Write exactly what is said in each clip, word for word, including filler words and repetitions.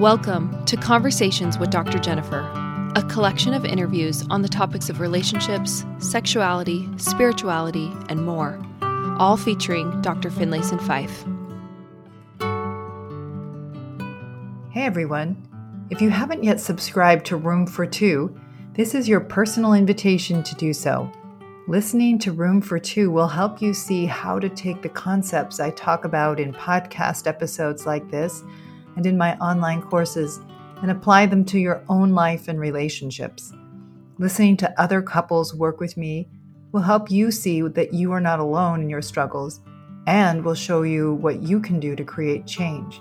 Welcome to Conversations with Doctor Jennifer, a collection of interviews on the topics of relationships, sexuality, spirituality, and more, all featuring Doctor Finlayson-Fife. Hey everyone, if you haven't yet subscribed to Room for Two, this is your personal invitation to do so. Listening to Room for Two will help you see how to take the concepts I talk about in podcast episodes like this and in my online courses and apply them to your own life and relationships. Listening to other couples work with me will help you see that you are not alone in your struggles and will show you what you can do to create change.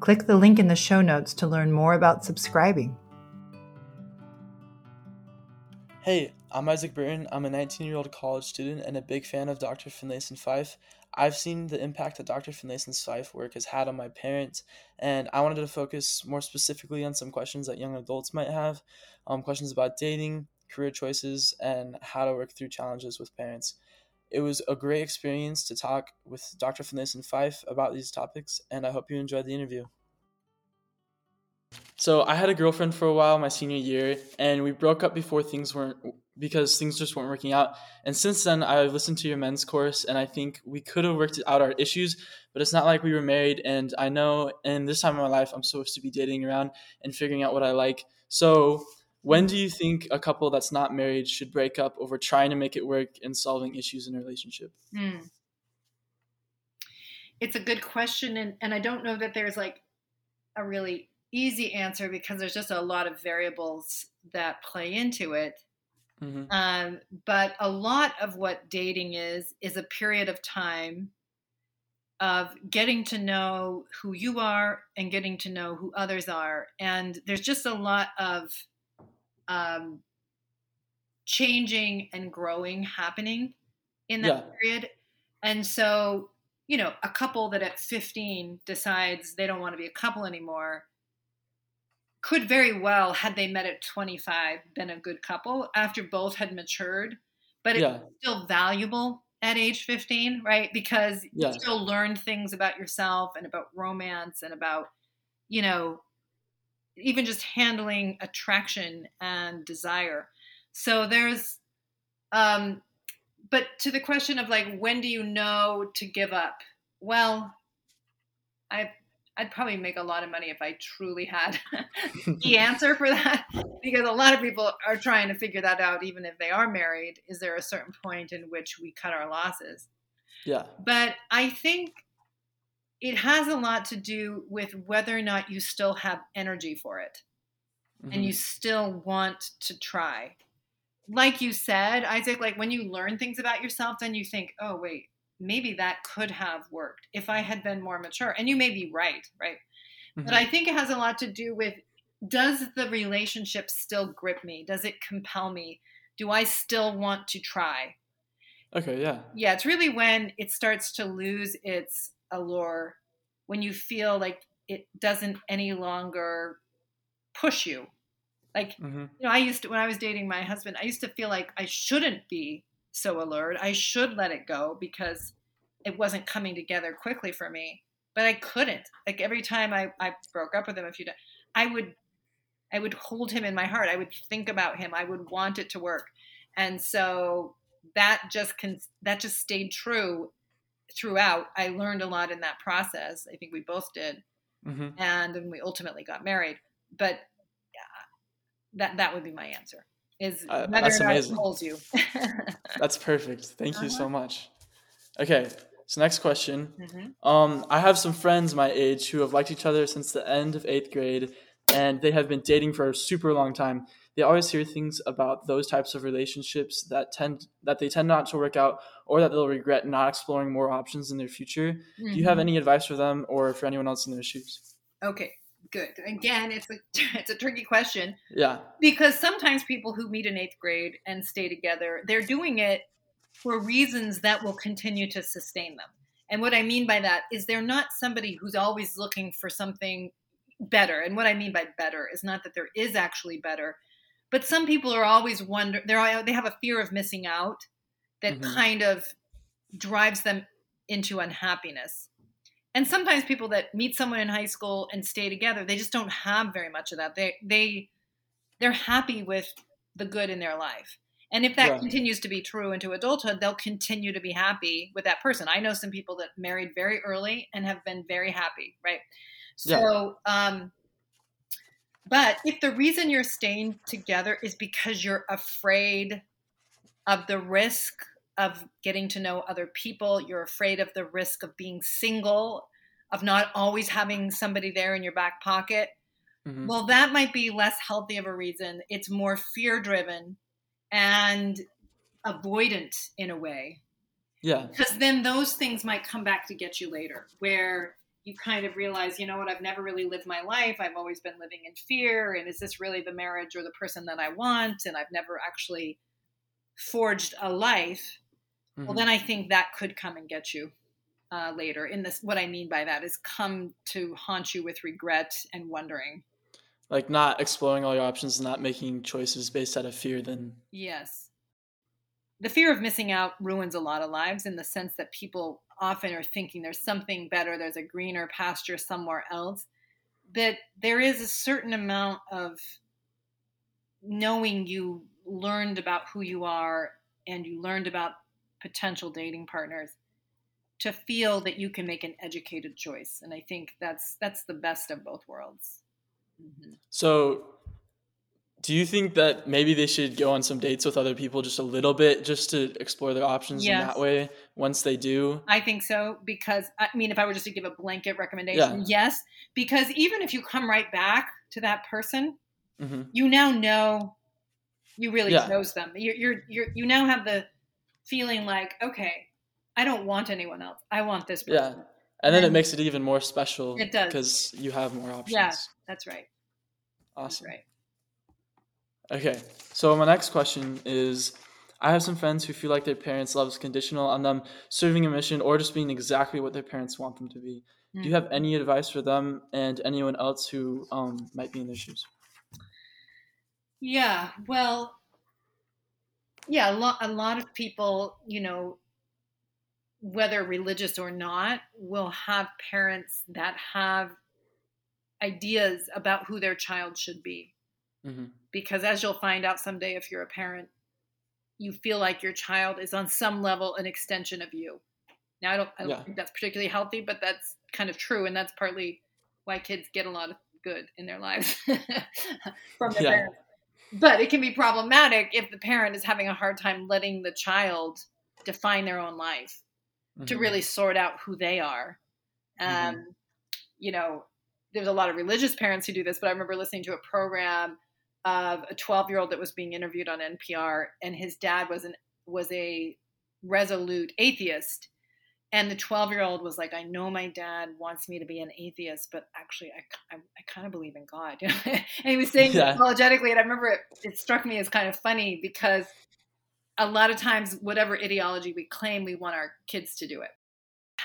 Click the link in the show notes to learn more about subscribing. Hey, I'm Isaac Burton. I'm a nineteen-year-old college student and a big fan of Doctor Finlayson-Fife. I've seen the impact that Doctor Finlayson-Fife work has had on my parents, and I wanted to focus more specifically on some questions that young adults might have, um, questions about dating, career choices, and how to work through challenges with parents. It was a great experience to talk with Doctor Finlayson-Fife about these topics, and I hope you enjoyed the interview. So I had a girlfriend for a while my senior year, and we broke up before things weren't because things just weren't working out. And since then, I've listened to your men's course, and I think we could have worked out our issues, but it's not like we were married. And I know in this time of my life, I'm supposed to be dating around and figuring out what I like. So when do you think a couple that's not married should break up over trying to make it work and solving issues in a relationship? Mm. It's a good question, and, and I don't know that there's like a really easy answer because there's just a lot of variables that play into it. Mm-hmm. Um, but a lot of what dating is, is a period of time of getting to know who you are and getting to know who others are. And there's just a lot of um, changing and growing happening in that yeah. period. And so, you know, a couple that at fifteen decides they don't want to be a couple anymore could very well, had they met at twenty-five, been a good couple after both had matured, but it's yeah. still valuable at age fifteen, right? Because yeah. you still learn things about yourself and about romance and about, you know, even just handling attraction and desire. So there's, um, but to the question of like, when do you know to give up? Well, I I'd probably make a lot of money if I truly had the answer for that, because a lot of people are trying to figure that out, even if they are married. Is there a certain point in which we cut our losses? Yeah. But I think it has a lot to do with whether or not you still have energy for it mm-hmm. and you still want to try. Like you said, Isaac, like when you learn things about yourself, then you think, oh, wait, maybe that could have worked if I had been more mature. And you may be right, right? Mm-hmm. But I think it has a lot to do with, does the relationship still grip me? Does it compel me? Do I still want to try? Okay, yeah. Yeah, it's really when it starts to lose its allure, when you feel like it doesn't any longer push you. Like, mm-hmm. you know, I used to, when I was dating my husband, I used to feel like I shouldn't be so allured. I should let it go because it wasn't coming together quickly for me, but I couldn't. Like every time I, I broke up with him a few times, I would, I would hold him in my heart. I would think about him. I would want it to work. And so that just can, that just stayed true throughout. I learned a lot in that process. I think we both did. Mm-hmm. And then we ultimately got married, but yeah, that, that would be my answer. Is uh, that's amazing. You. That's perfect. Thank uh-huh. you so much. Okay, so next question. Mm-hmm. Um, I have some friends my age who have liked each other since the end of eighth grade, and they have been dating for a super long time. They always hear things about those types of relationships that tend that they tend not to work out, or that they'll regret not exploring more options in their future. Mm-hmm. Do you have any advice for them or for anyone else in their shoes? Okay. Good. Again, it's a, it's a tricky question. Yeah. Because sometimes people who meet in eighth grade and stay together, they're doing it for reasons that will continue to sustain them. And what I mean by that is they're not somebody who's always looking for something better. And what I mean by better is not that there is actually better, but some people are always wonder they're they have a fear of missing out that mm-hmm. kind of drives them into unhappiness. And sometimes people that meet someone in high school and stay together, they just don't have very much of that. They, they, they're happy with the good in their life. And if that right. continues to be true into adulthood, they'll continue to be happy with that person. I know some people that married very early and have been very happy, right? So, yeah. um, but if the reason you're staying together is because you're afraid of the risk of getting to know other people, you're afraid of the risk of being single, of not always having somebody there in your back pocket, mm-hmm. well, that might be less healthy of a reason. It's more fear-driven and avoidant in a way. Yeah. Because then those things might come back to get you later, where you kind of realize, you know what, I've never really lived my life. I've always been living in fear. And is this really the marriage or the person that I want? And I've never actually forged a life. Mm-hmm. Well, then I think that could come and get you uh, later. In this, what I mean by that is come to haunt you with regret and wondering. Like not exploring all your options and not making choices based out of fear then. Yes. The fear of missing out ruins a lot of lives in the sense that people often are thinking there's something better, there's a greener pasture somewhere else, that there is a certain amount of knowing you learned about who you are and you learned about potential dating partners to feel that you can make an educated choice. And I think that's that's the best of both worlds. Mm-hmm. So do you think that maybe they should go on some dates with other people just a little bit just to explore their options yes. in that way once they do? I think so, because I mean, if I were just to give a blanket recommendation, yeah. yes, because even if you come right back to that person, mm-hmm. you now know you really yeah. chose them. You're, you're, you're, you now have the feeling like, okay, I don't want anyone else. I want this person. Yeah. And then and it makes it even more special. It does. Because you have more options. Yeah, that's right. Awesome. That's right. Okay. So my next question is, I have some friends who feel like their parents' love is conditional on them serving a mission or just being exactly what their parents want them to be. Mm. Do you have any advice for them and anyone else who um, might be in their shoes? Yeah. Well, yeah, a lot, a lot of people, you know, whether religious or not, will have parents that have ideas about who their child should be. Mm-hmm. Because as you'll find out someday, if you're a parent, you feel like your child is on some level an extension of you. Now, I don't, I don't yeah. think that's particularly healthy, but that's kind of true. And that's partly why kids get a lot of good in their lives from their yeah. parents. But it can be problematic if the parent is having a hard time letting the child define their own life. Mm-hmm. To really sort out who they are. Um, mm-hmm. You know, there's a lot of religious parents who do this, but I remember listening to a program of a twelve-year-old that was being interviewed on N P R, and his dad was an was a resolute atheist. And the twelve-year-old was like, I know my dad wants me to be an atheist, but actually I, I, I kind of believe in God. And he was saying yeah. apologetically, and I remember it, it struck me as kind of funny because a lot of times, whatever ideology we claim, we want our kids to do it.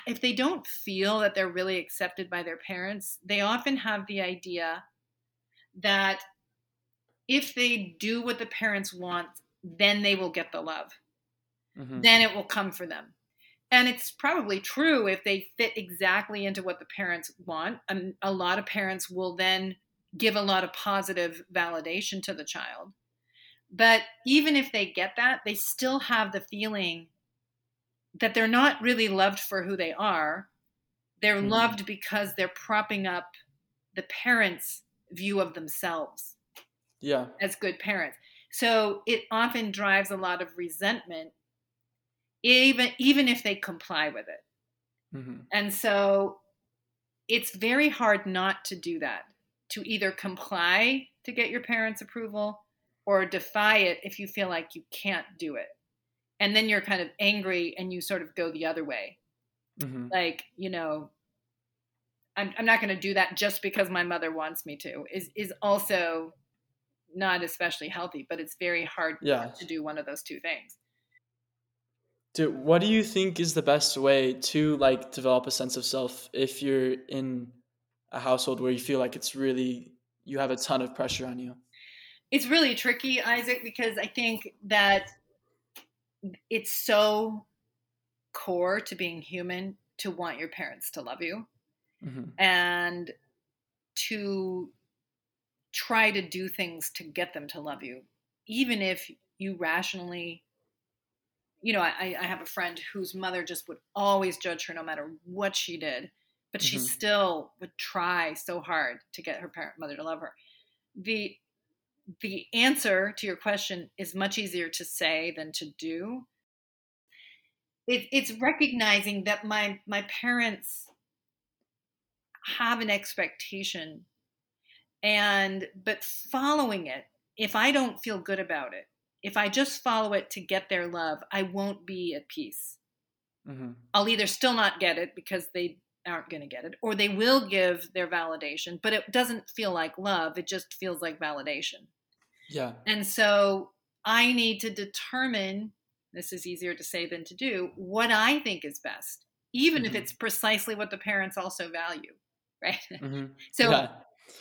If they don't feel that they're really accepted by their parents, they often have the idea that if they do what the parents want, then they will get the love. Mm-hmm. Then it will come for them. And it's probably true if they fit exactly into what the parents want. And a lot of parents will then give a lot of positive validation to the child. But even if they get that, they still have the feeling that they're not really loved for who they are. They're mm-hmm. loved because they're propping up the parents' view of themselves yeah. as good parents. So it often drives a lot of resentment, even, even if they comply with it. Mm-hmm. And so it's very hard not to do that, to either comply to get your parents' approval or defy it if you feel like you can't do it. And then you're kind of angry and you sort of go the other way. Mm-hmm. Like, you know, I'm I'm not going to do that just because my mother wants me to is, is also not especially healthy, but it's very hard yeah. to do one of those two things. Dude, what do you think is the best way to like develop a sense of self if you're in a household where you feel like it's really, you have a ton of pressure on you? It's really tricky, Isaac, because I think that it's so core to being human to want your parents to love you. mm-hmm. and to try to do things to get them to love you, even if you rationally, you know, I, I have a friend whose mother just would always judge her no matter what she did, but mm-hmm. she still would try so hard to get her parent mother to love her. The, the answer to your question is much easier to say than to do. It, it's recognizing that my, my parents have an expectation, and, but following it, if I don't feel good about it, if I just follow it to get their love, I won't be at peace. Mm-hmm. I'll either still not get it because they aren't going to get it, or they will give their validation, but it doesn't feel like love. It just feels like validation. Yeah. And so I need to determine, this is easier to say than to do, what I think is best, even mm-hmm. if it's precisely what the parents also value, right? Mm-hmm. So yeah.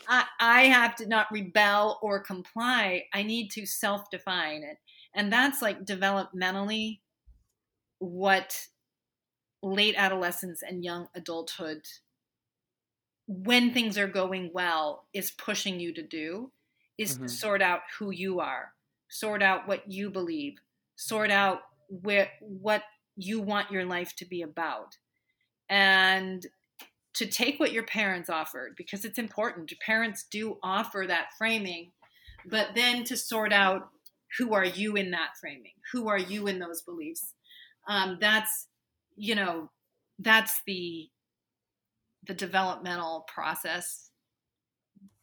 I, I have to not rebel or comply. I need to self-define it. And that's like developmentally what late adolescence and young adulthood, when things are going well, is pushing you to do, is mm-hmm. to sort out who you are, sort out what you believe, sort out where, what you want your life to be about. And to take what your parents offered, because it's important. Your parents do offer that framing, but then to sort out who are you in that framing? Who are you in those beliefs? Um, that's, you know, that's the, the developmental process.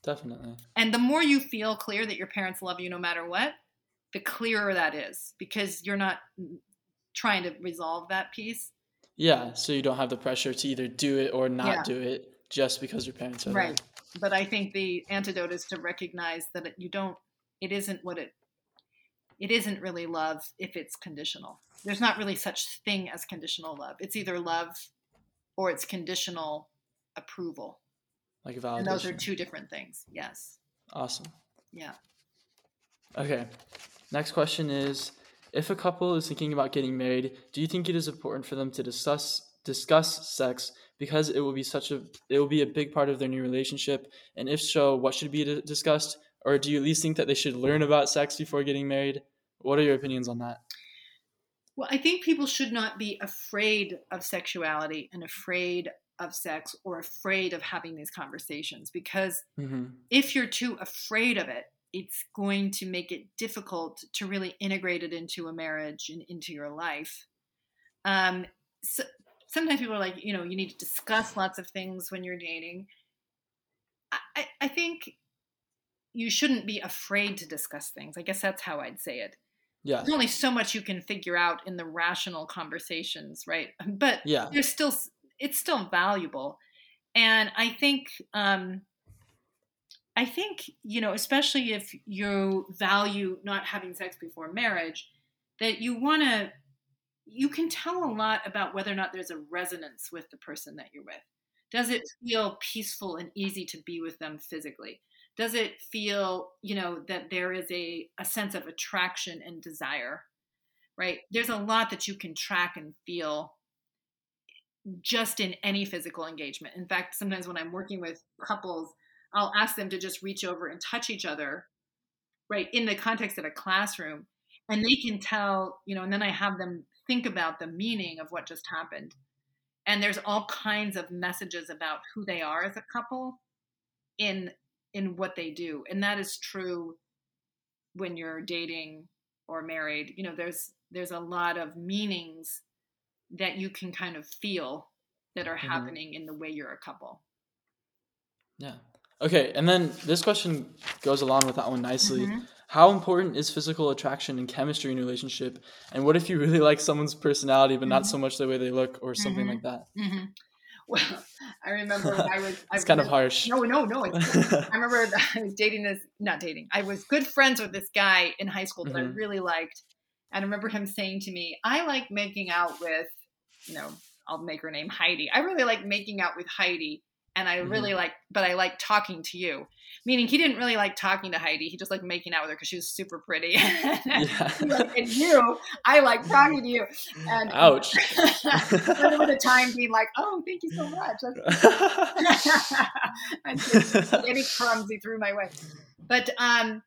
Definitely. And the more you feel clear that your parents love you no matter what, the clearer that is, because you're not trying to resolve that piece. Yeah, so you don't have the pressure to either do it or not yeah. do it just because your parents are right. there. But I think the antidote is to recognize that it, you don't, it isn't what it, it isn't really love if it's conditional. There's not really such thing as conditional love. It's either love or it's conditional approval. Like validation. And those are two different things, yes. Awesome. Yeah. Okay, next question is, if a couple is thinking about getting married, do you think it is important for them to discuss discuss sex because it will be such a it will be a big part of their new relationship? And if so, what should be discussed? Or do you at least think that they should learn about sex before getting married? What are your opinions on that? Well, I think people should not be afraid of sexuality and afraid of sex or afraid of having these conversations, because mm-hmm. if you're too afraid of it, it's going to make it difficult to really integrate it into a marriage and into your life. Um, so sometimes people are like, you know, you need to discuss lots of things when you're dating. I, I think you shouldn't be afraid to discuss things. I guess that's how I'd say it. Yeah. There's only so much you can figure out in the rational conversations, right? But yeah. there's still, it's still valuable. And I think, um, I think, you know, especially if you value not having sex before marriage, that you want to, you can tell a lot about whether or not there's a resonance with the person that you're with. Does it feel peaceful and easy to be with them physically? Does it feel, you know, that there is a, a sense of attraction and desire, right? There's a lot that you can track and feel just in any physical engagement. In fact, sometimes when I'm working with couples, I'll ask them to just reach over and touch each other, right, in the context of a classroom, and they can tell, you know, and then I have them think about the meaning of what just happened. And there's all kinds of messages about who they are as a couple in, in what they do. And that is true when you're dating or married. You know, there's, there's a lot of meanings that you can kind of feel that are mm-hmm. happening in the way you're a couple. Yeah. Okay, and then this question goes along with that one nicely. Mm-hmm. How important is physical attraction and chemistry in a relationship? And what if you really like someone's personality, but mm-hmm. not so much the way they look or something mm-hmm. like that? Mm-hmm. Well, I remember I was... I it's was, kind of harsh. No, no, no. It's, I remember I was dating this... Not dating. I was good friends with this guy in high school that mm-hmm. I really liked. And I remember him saying to me, I like making out with, you know, I'll make her name Heidi. I really like making out with Heidi. and I really mm-hmm. like, but I like talking to you. Meaning he didn't really like talking to Heidi. He just liked making out with her because she was super pretty. Yeah. And you, I like talking to you. And, ouch. And with the time being like, oh, thank you so much. That's and just any crumbs he threw my way. But, um,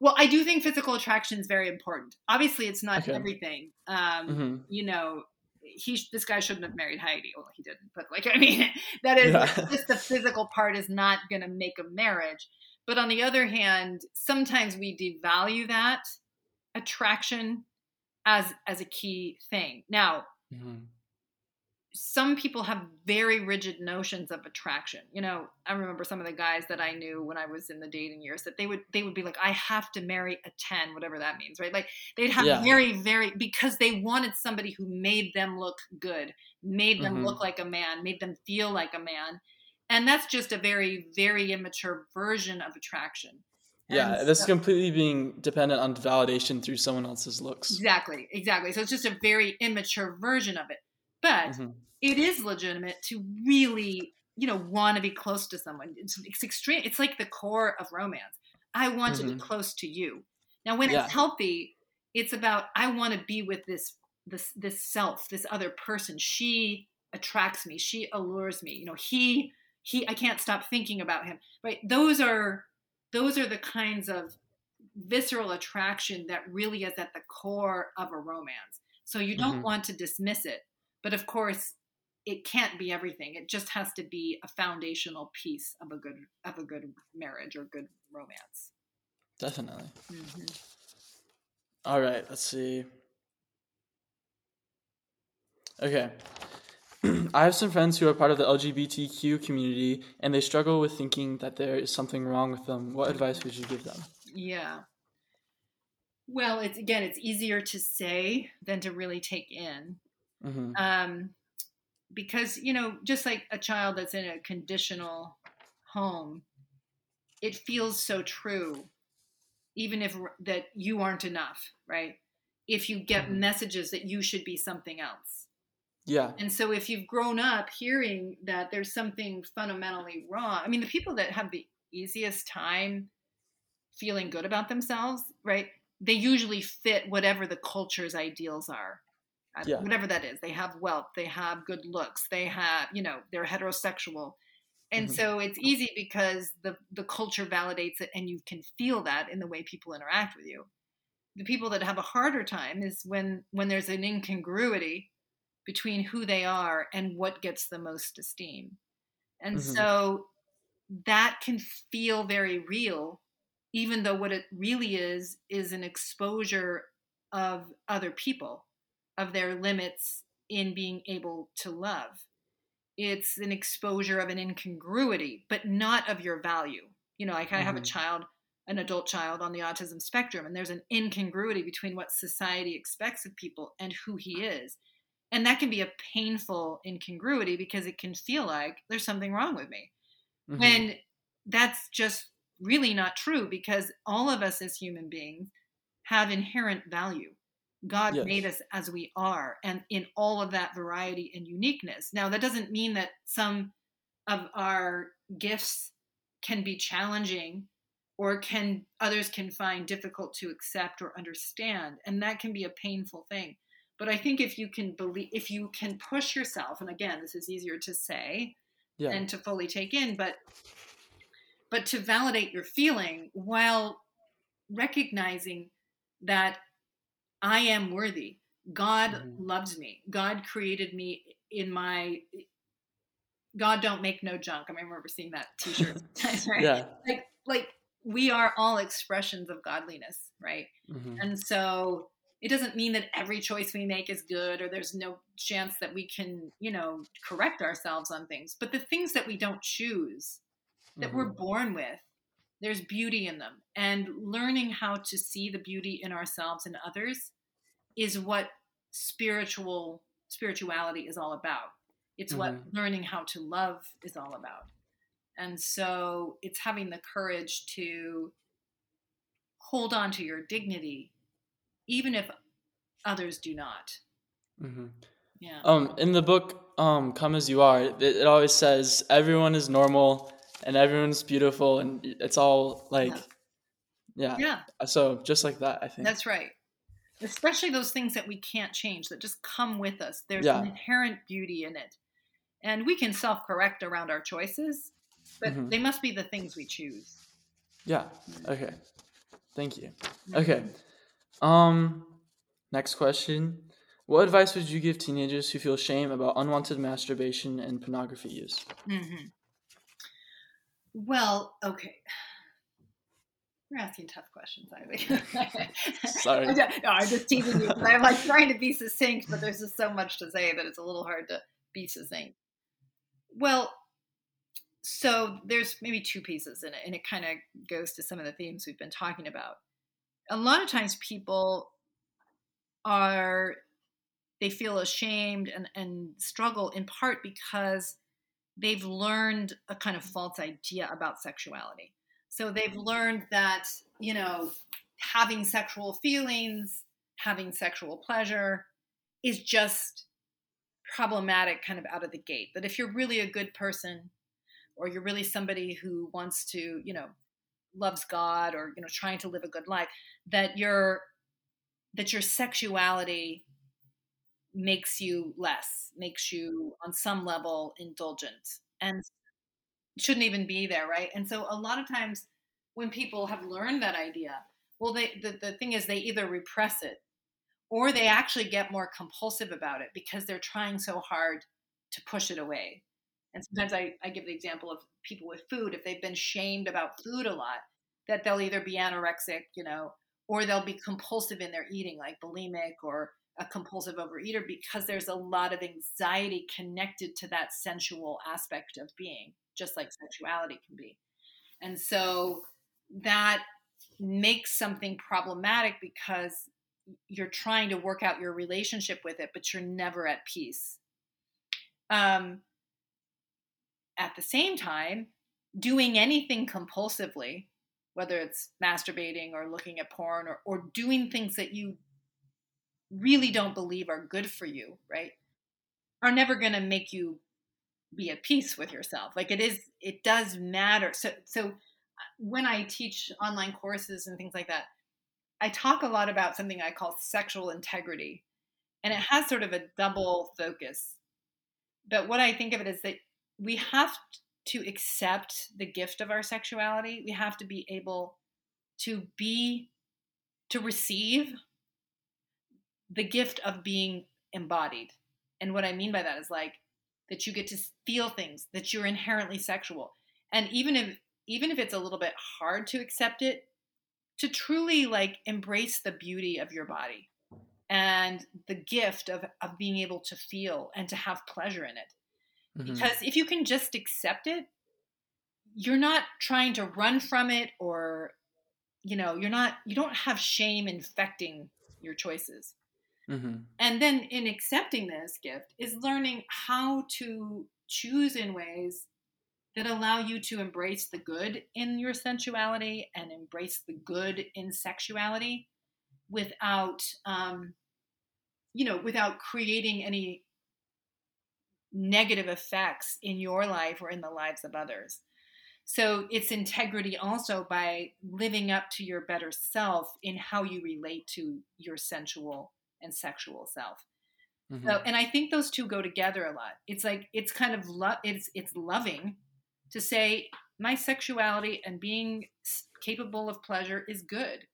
well, I do think physical attraction is very important. Obviously, it's not okay. everything. Um, mm-hmm. You know, he this guy shouldn't have married Heidi. Well, he didn't, but like, I mean, that is yeah. like, just the physical part is not going to make a marriage. But on the other hand, sometimes we devalue that attraction as as a key thing. Now, mm-hmm. some people have very rigid notions of attraction. You know, I remember some of the guys that I knew when I was in the dating years that they would, they would be like, I have to marry a ten, whatever that means, right? Like they'd have yeah. very, very, because they wanted somebody who made them look good, made them mm-hmm. look like a man, made them feel like a man. And that's just a very, very immature version of attraction. Yeah, this is completely being dependent on validation through someone else's looks. Exactly, exactly. So it's just a very immature version of it. But mm-hmm. it is legitimate to really, you know, want to be close to someone. It's, it's extreme. It's like the core of romance. I want mm-hmm. to be close to you. Now, when yeah. it's healthy, it's about, I want to be with this, this, this self, this other person. She attracts me. She allures me. You know, he, he, I can't stop thinking about him, right? Those are, those are the kinds of visceral attraction that really is at the core of a romance. So you don't mm-hmm. want to dismiss it. But of course, it can't be everything. It just has to be a foundational piece of a good of a good marriage or good romance. Definitely. Mm-hmm. All right, let's see. Okay. I have some friends who are part of the L G B T Q community, and they struggle with thinking that there is something wrong with them. What advice would you give them? Yeah. Well, it's again, it's easier to say than to really take in. Mm-hmm. Um, because, you know, just like a child that's in a conditional home, it feels so true, even if that you aren't enough, right? If you get mm-hmm. messages that you should be something else. Yeah. And so if you've grown up hearing that there's something fundamentally wrong, I mean, the people that have the easiest time feeling good about themselves, right? They usually fit whatever the culture's ideals are. Yeah. Whatever that is, they have wealth, they have good looks, they have, you know, they're heterosexual. And mm-hmm. so it's easy because the, the culture validates it and you can feel that in the way people interact with you. The people that have a harder time is when, when there's an incongruity between who they are and what gets the most esteem. And mm-hmm. so that can feel very real, even though what it really is, is an exposure of other people, of their limits in being able to love. It's an exposure of an incongruity, but not of your value. You know, like I mm-hmm. have a child, an adult child on the autism spectrum, and there's an incongruity between what society expects of people and who he is. And that can be a painful incongruity because it can feel like there's something wrong with me. Mm-hmm. When that's just really not true, because all of us as human beings have inherent value. God yes. made us as we are, and in all of that variety and uniqueness. Now, that doesn't mean that some of our gifts can be challenging, or can others can find difficult to accept or understand, and that can be a painful thing. But I think if you can believe, if you can push yourself, and again, this is easier to say yeah. than to fully take in, but but to validate your feeling while recognizing that I am worthy. God mm-hmm. loves me. God created me in my, God don't make no junk. I remember seeing that t-shirt sometimes, right? Yeah. Like, like we are all expressions of godliness, right? Mm-hmm. And so it doesn't mean that every choice we make is good, or there's no chance that we can, you know, correct ourselves on things. But the things that we don't choose, that mm-hmm. we're born with, there's beauty in them, and learning how to see the beauty in ourselves and others is what spiritual spirituality is all about. It's mm-hmm. what learning how to love is all about. And so it's having the courage to hold on to your dignity, even if others do not. Mm-hmm. Yeah. Um, in the book, um, Come As You Are, it, it always says everyone is normal and everyone's beautiful and it's all like, yeah. yeah. yeah. So just like that, I think. That's right. Especially those things that we can't change, that just come with us. There's yeah. an inherent beauty in it. And we can self-correct around our choices, but mm-hmm. they must be the things we choose. Yeah. Okay. Thank you. Okay. Um, next question. What advice would you give teenagers who feel shame about unwanted masturbation and pornography use? Mm-hmm. Well, okay. You're asking tough questions, Isaac. Sorry. No, I'm just teasing you. I'm like trying to be succinct, but there's just so much to say that it's a little hard to be succinct. Well, so there's maybe two pieces in it, and it kind of goes to some of the themes we've been talking about. A lot of times people are, they feel ashamed and, and struggle in part because they've learned a kind of false idea about sexuality. So they've learned that, you know, having sexual feelings, having sexual pleasure is just problematic kind of out of the gate. That if you're really a good person, or you're really somebody who wants to, you know, loves God or, you know, trying to live a good life, that your that your sexuality makes you less, makes you on some level indulgent and shouldn't even be there, right? And so a lot of times when people have learned that idea, well, they the, the thing is they either repress it or they actually get more compulsive about it because they're trying so hard to push it away. And sometimes I, I give the example of people with food. If they've been shamed about food a lot, that they'll either be anorexic, you know, or they'll be compulsive in their eating, like bulimic or a compulsive overeater, because there's a lot of anxiety connected to that sensual aspect of being, just like sexuality can be. And so that makes something problematic because you're trying to work out your relationship with it, but you're never at peace. Um, At the same time, doing anything compulsively, whether it's masturbating or looking at porn or, or doing things that you really don't believe are good for you, right, are never going to make you be at peace with yourself. Like it is, it does matter. So, so when I teach online courses and things like that, I talk a lot about something I call sexual integrity, and it has sort of a double focus. But what I think of it is that we have to accept the gift of our sexuality. We have to be able to be, to receive the gift of being embodied. And what I mean by that is like that you get to feel things, that you're inherently sexual. And even if, even if it's a little bit hard to accept it, to truly like embrace the beauty of your body and the gift of, of being able to feel and to have pleasure in it. Because if you can just accept it, you're not trying to run from it or, you know, you're not, you don't have shame infecting your choices. Mm-hmm. And then in accepting this gift is learning how to choose in ways that allow you to embrace the good in your sensuality and embrace the good in sexuality without, um, you know, without creating any negative effects in your life or in the lives of others. So it's integrity also by living up to your better self in how you relate to your sensual and sexual self. Mm-hmm. So, and I think those two go together a lot. It's like, it's kind of love, it's, it's loving to say my sexuality and being capable of pleasure is good.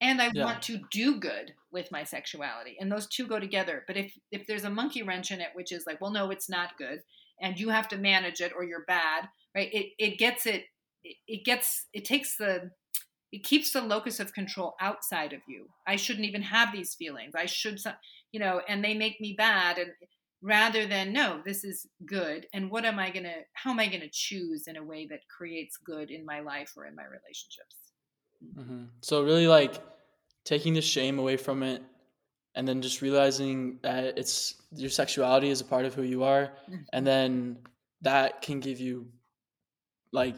And I yeah. want to do good with my sexuality. And those two go together. But if, if there's a monkey wrench in it, which is like, well, no, it's not good. And you have to manage it or you're bad, right? It it gets it, it gets, it takes the, it keeps the locus of control outside of you. I shouldn't even have these feelings. I should, you know, and they make me bad. And rather than, no, this is good. And what am I going to, how am I going to choose in a way that creates good in my life or in my relationships? Mm-hmm. So really like taking the shame away from it and then just realizing that it's your sexuality is a part of who you are. Mm-hmm. And then that can give you like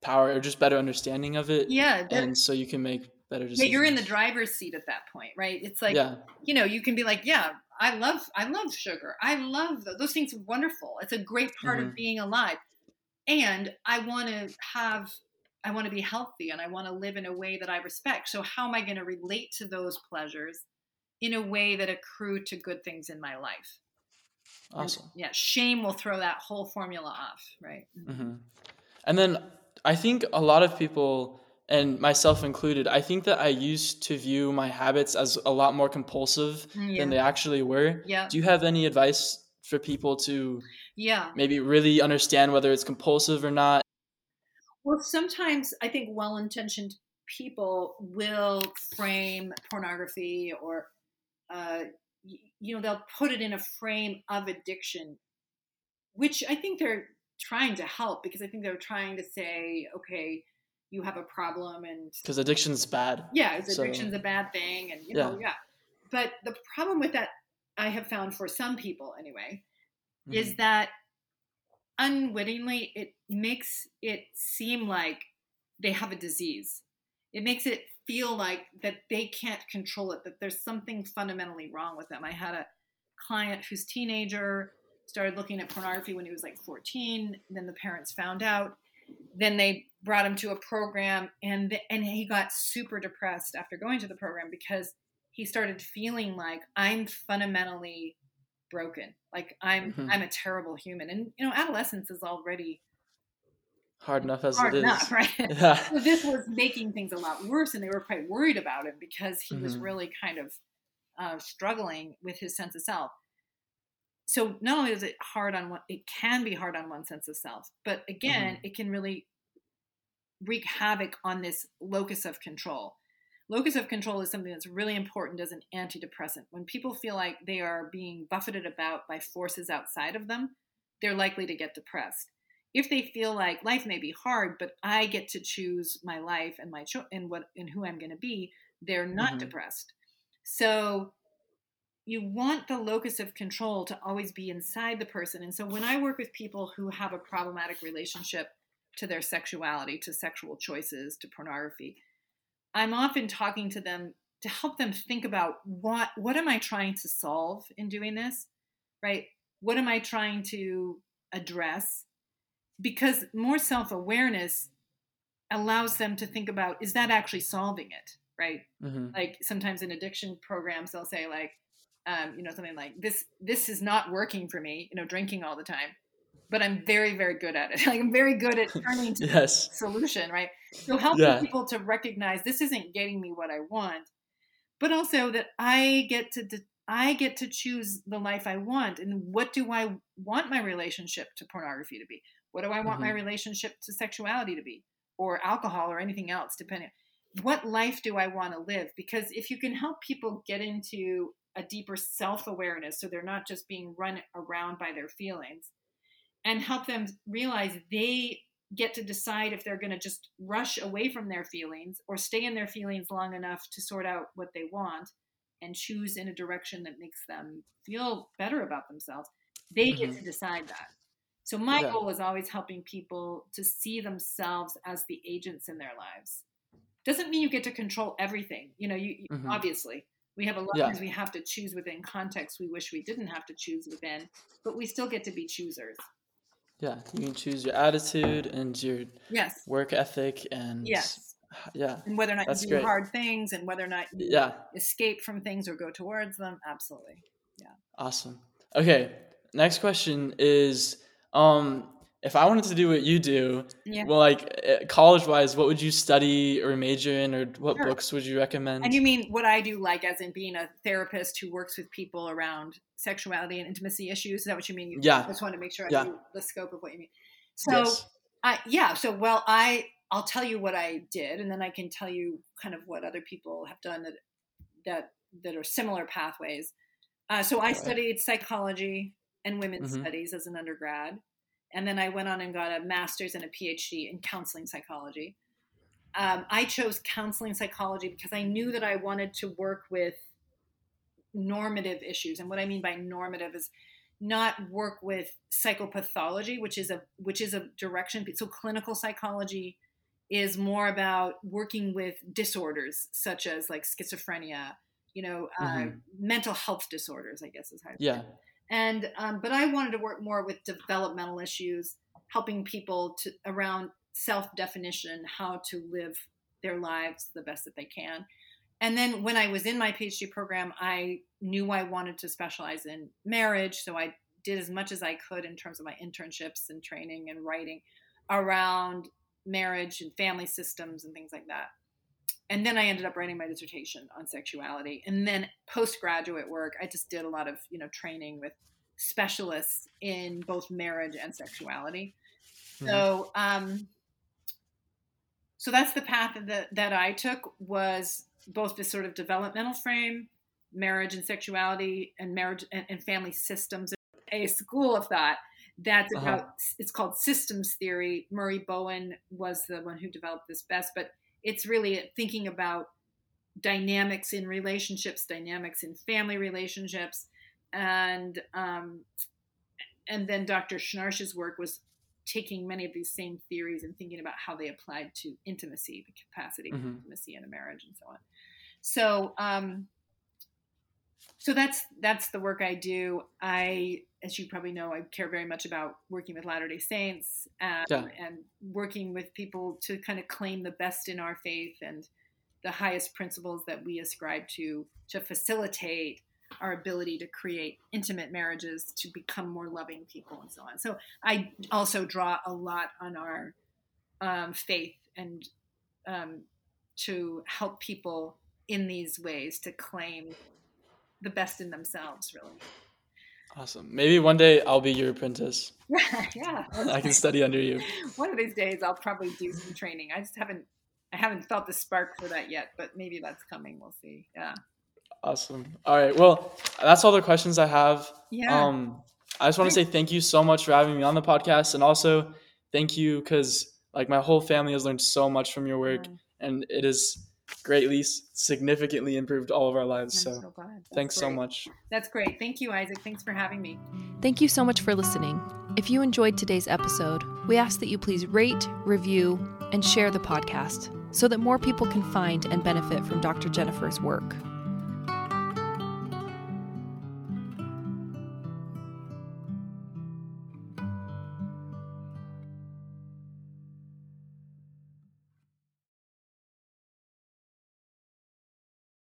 power or just better understanding of it. Yeah. And so you can make better decisions. Yeah, you're in the driver's seat at that point, right? It's like, yeah. you know, you can be like, yeah, I love, I love sugar. I love those, those things are wonderful. It's a great part mm-hmm. of being alive. And I want to have, I want to be healthy and I want to live in a way that I respect. So how am I going to relate to those pleasures in a way that accrue to good things in my life? Awesome. And yeah. Shame will throw that whole formula off. Right. Mm-hmm. And then I think a lot of people, and myself included, I think that I used to view my habits as a lot more compulsive yeah. than they actually were. Yeah. Do you have any advice for people to yeah. maybe really understand whether it's compulsive or not? Well, sometimes I think well-intentioned people will frame pornography or, uh, you know, they'll put it in a frame of addiction, which I think they're trying to help, because I think they're trying to say, okay, you have a problem, and because addiction's bad. Yeah, it's so, addiction's a bad thing, and you know, yeah. yeah. But the problem with that, I have found for some people anyway, mm-hmm. is that unwittingly it makes it seem like they have a disease. It makes it feel like that they can't control it, that there's something fundamentally wrong with them. I had a client whose teenager started looking at pornography when he was like fourteen. Then the parents found out. Then they brought him to a program, and the, and he got super depressed after going to the program, because he started feeling like, I'm fundamentally broken. Like I'm mm-hmm. I'm a terrible human. And you know, adolescence is already hard enough as hard it enough, is. Right? Yeah. So this was making things a lot worse, and they were quite worried about him because he mm-hmm. was really kind of uh, struggling with his sense of self. So not only is it hard on one, it can be hard on one's sense of self, but again, mm-hmm. it can really wreak havoc on this locus of control. Locus of control is something that's really important as an antidepressant. When people feel like they are being buffeted about by forces outside of them, they're likely to get depressed. If they feel like life may be hard, but I get to choose my life and my cho- and what and who I'm going to be, they're not mm-hmm. depressed. So you want the locus of control to always be inside the person. And so when I work with people who have a problematic relationship to their sexuality, to sexual choices, to pornography, I'm often talking to them to help them think about what, what am I trying to solve in doing this, right? What am I trying to address? Because more self-awareness allows them to think about, is that actually solving it, right? Mm-hmm. Like sometimes in addiction programs, they'll say like, Um, you know, something like this, this is not working for me, you know, drinking all the time, but I'm very, very good at it. Like I'm very good at turning to yes. the solution, right? So helping yeah. people to recognize this isn't getting me what I want, but also that I get to, I get to choose the life I want. And what do I want my relationship to pornography to be? What do I want mm-hmm. my relationship to sexuality to be, or alcohol or anything else, depending on what life do I want to live? Because if you can help people get into a deeper self-awareness, so they're not just being run around by their feelings, and help them realize they get to decide if they're going to just rush away from their feelings or stay in their feelings long enough to sort out what they want and choose in a direction that makes them feel better about themselves. They mm-hmm. get to decide that. So my yeah. goal is always helping people to see themselves as the agents in their lives. Doesn't mean you get to control everything. You know, you mm-hmm. obviously, we have a lot of yeah. things we have to choose within context we wish we didn't have to choose within, but we still get to be choosers. Yeah, you can choose your attitude and your yes. work ethic and yes. yeah. and whether or not That's you do great. hard things, and whether or not you yeah. escape from things or go towards them. Absolutely. Yeah. Awesome. Okay. Next question is, um, if I wanted to do what you do, yeah. well, like college-wise, what would you study or major in, or what sure. books would you recommend? And you mean what I do, like as in being a therapist who works with people around sexuality and intimacy issues? Is that what you mean? You yeah. just want to make sure I yeah. knew the scope of what you mean. So, yes. I, yeah. So, well, I, I'll tell you what I did, and then I can tell you kind of what other people have done that that, that are similar pathways. Uh, so I right. studied psychology and women's mm-hmm. studies as an undergrad. And then I went on and got a master's and a P H D in counseling psychology. Um, I chose counseling psychology because I knew that I wanted to work with normative issues. And what I mean by normative is not work with psychopathology, which is a which is a direction. So clinical psychology is more about working with disorders such as like schizophrenia you know, uh, mm-hmm. mental health disorders, I guess is how. Yeah. And um, but I wanted to work more with developmental issues, helping people to around self-definition, how to live their lives the best that they can. And then when I was in my PhD program, I knew I wanted to specialize in marriage. So I did as much as I could in terms of my internships and training and writing around marriage and family systems and things like that. And then I ended up writing my dissertation on sexuality. And then postgraduate work, I just did a lot of, you know, training with specialists in both marriage and sexuality. Mm-hmm. So, um, so that's the path that, that I took, was both this sort of developmental frame, marriage and sexuality, and marriage and, and family systems. A school of thought that's about, uh-huh. it's called systems theory. Murray Bowen was the one who developed this best, but it's really thinking about dynamics in relationships, dynamics in family relationships. And, um, and then Doctor Schnarch's work was taking many of these same theories and thinking about how they applied to intimacy, the capacity mm-hmm. of intimacy in a marriage and so on. So, um, so that's, that's the work I do. I, as you probably know, I care very much about working with Latter-day Saints um, yeah. and working with people to kind of claim the best in our faith and the highest principles that we ascribe to, to facilitate our ability to create intimate marriages, to become more loving people and so on. So I also draw a lot on our um, faith and um, to help people in these ways to claim the best in themselves, really. Awesome. Maybe one day I'll be your apprentice. Yeah. Okay. I can study under you. One of these days I'll probably do some training. I just haven't, I haven't felt the spark for that yet, but maybe that's coming. We'll see. Yeah. Awesome. All right. Well, that's all the questions I have. Yeah. Um, I just want to say thank you so much for having me on the podcast. And also thank you, because like my whole family has learned so much from your work mm. and it is greatly, significantly improved all of our lives. I'm so, so thanks great. so much. That's great. Thank you, Isaac. Thanks for having me. Thank you so much for listening. If you enjoyed today's episode, we ask that you please rate, review, and share the podcast so that more people can find and benefit from Doctor Jennifer's work.